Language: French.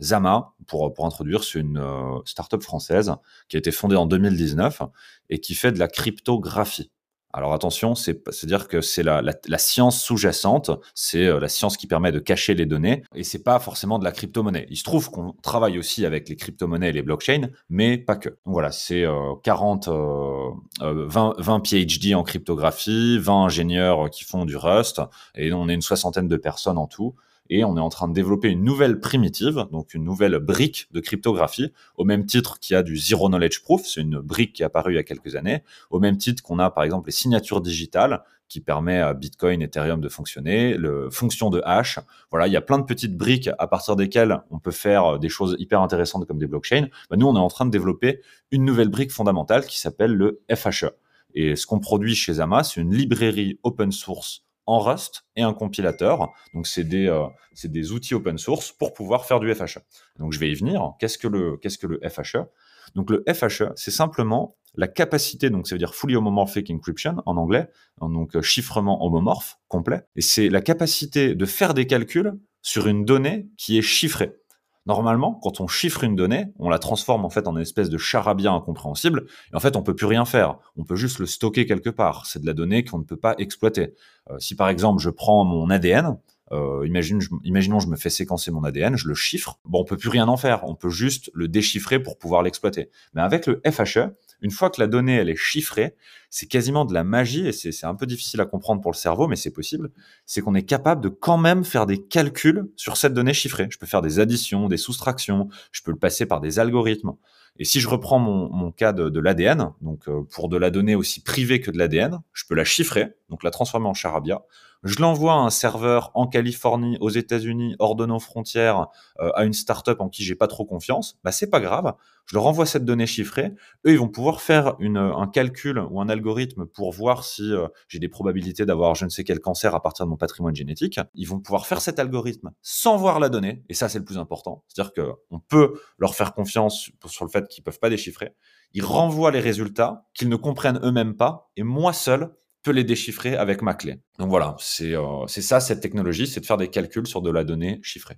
Zama, pour introduire, c'est une startup française qui a été fondée en 2019 et qui fait de la cryptographie. Alors attention, c'est-à-dire que c'est la science sous-jacente, c'est la science qui permet de cacher les données, et c'est pas forcément de la crypto-monnaie. Il se trouve qu'on travaille aussi avec les crypto-monnaies et les blockchains, mais pas que. Donc voilà, c'est 20 PhD en cryptographie, 20 ingénieurs qui font du Rust, et on est une 60aine de personnes en tout. Et on est en train de développer une nouvelle primitive, donc une nouvelle brique de cryptographie, au même titre qu'il y a du Zero Knowledge Proof, c'est une brique qui est apparue il y a quelques années, au même titre qu'on a par exemple les signatures digitales, qui permet à Bitcoin, Ethereum de fonctionner, fonction de hash. Voilà, il y a plein de petites briques à partir desquelles on peut faire des choses hyper intéressantes comme des blockchains. Ben, nous, on est en train de développer une nouvelle brique fondamentale qui s'appelle le FHE. Et ce qu'on produit chez Zama, c'est une librairie open source en Rust et un compilateur. Donc, c'est des outils open source pour pouvoir faire du FHE. Donc, je vais y venir. Qu'est-ce que le FHE? Donc, le FHE, c'est simplement la capacité, donc ça veut dire Fully Homomorphic Encryption en anglais, donc chiffrement homomorphe complet. Et c'est la capacité de faire des calculs sur une donnée qui est chiffrée. Normalement, quand on chiffre une donnée, on la transforme en fait en une espèce de charabia incompréhensible, et en fait, on peut plus rien faire. On peut juste le stocker quelque part. C'est de la donnée qu'on ne peut pas exploiter. Si par exemple, je prends mon ADN, imaginons je me fais séquencer mon ADN, je le chiffre, bon, on peut plus rien en faire. On peut juste le déchiffrer pour pouvoir l'exploiter. Mais avec le FHE, une fois que la donnée elle est chiffrée, c'est quasiment de la magie, et c'est un peu difficile à comprendre pour le cerveau, mais c'est possible. C'est qu'on est capable de quand même faire des calculs sur cette donnée chiffrée. Je peux faire des additions, des soustractions, je peux le passer par des algorithmes. Et si je reprends mon cas de l'ADN, donc pour de la donnée aussi privée que de l'ADN, je peux la chiffrer, donc la transformer en charabia. Je l'envoie à un serveur en Californie, aux États-Unis, hors de nos frontières, à une startup en qui j'ai pas trop confiance. Bah c'est pas grave, je leur envoie cette donnée chiffrée. Eux, ils vont pouvoir faire un calcul ou un algorithme pour voir si j'ai des probabilités d'avoir je ne sais quel cancer à partir de mon patrimoine génétique. Ils vont pouvoir faire cet algorithme sans voir la donnée, et ça c'est le plus important. C'est-à-dire que on peut leur faire confiance sur le fait qu'ils peuvent pas déchiffrer. Ils renvoient les résultats qu'ils ne comprennent eux-mêmes pas, et moi seul les déchiffrer avec ma clé. Donc voilà, c'est ça cette technologie, c'est de faire des calculs sur de la donnée chiffrée.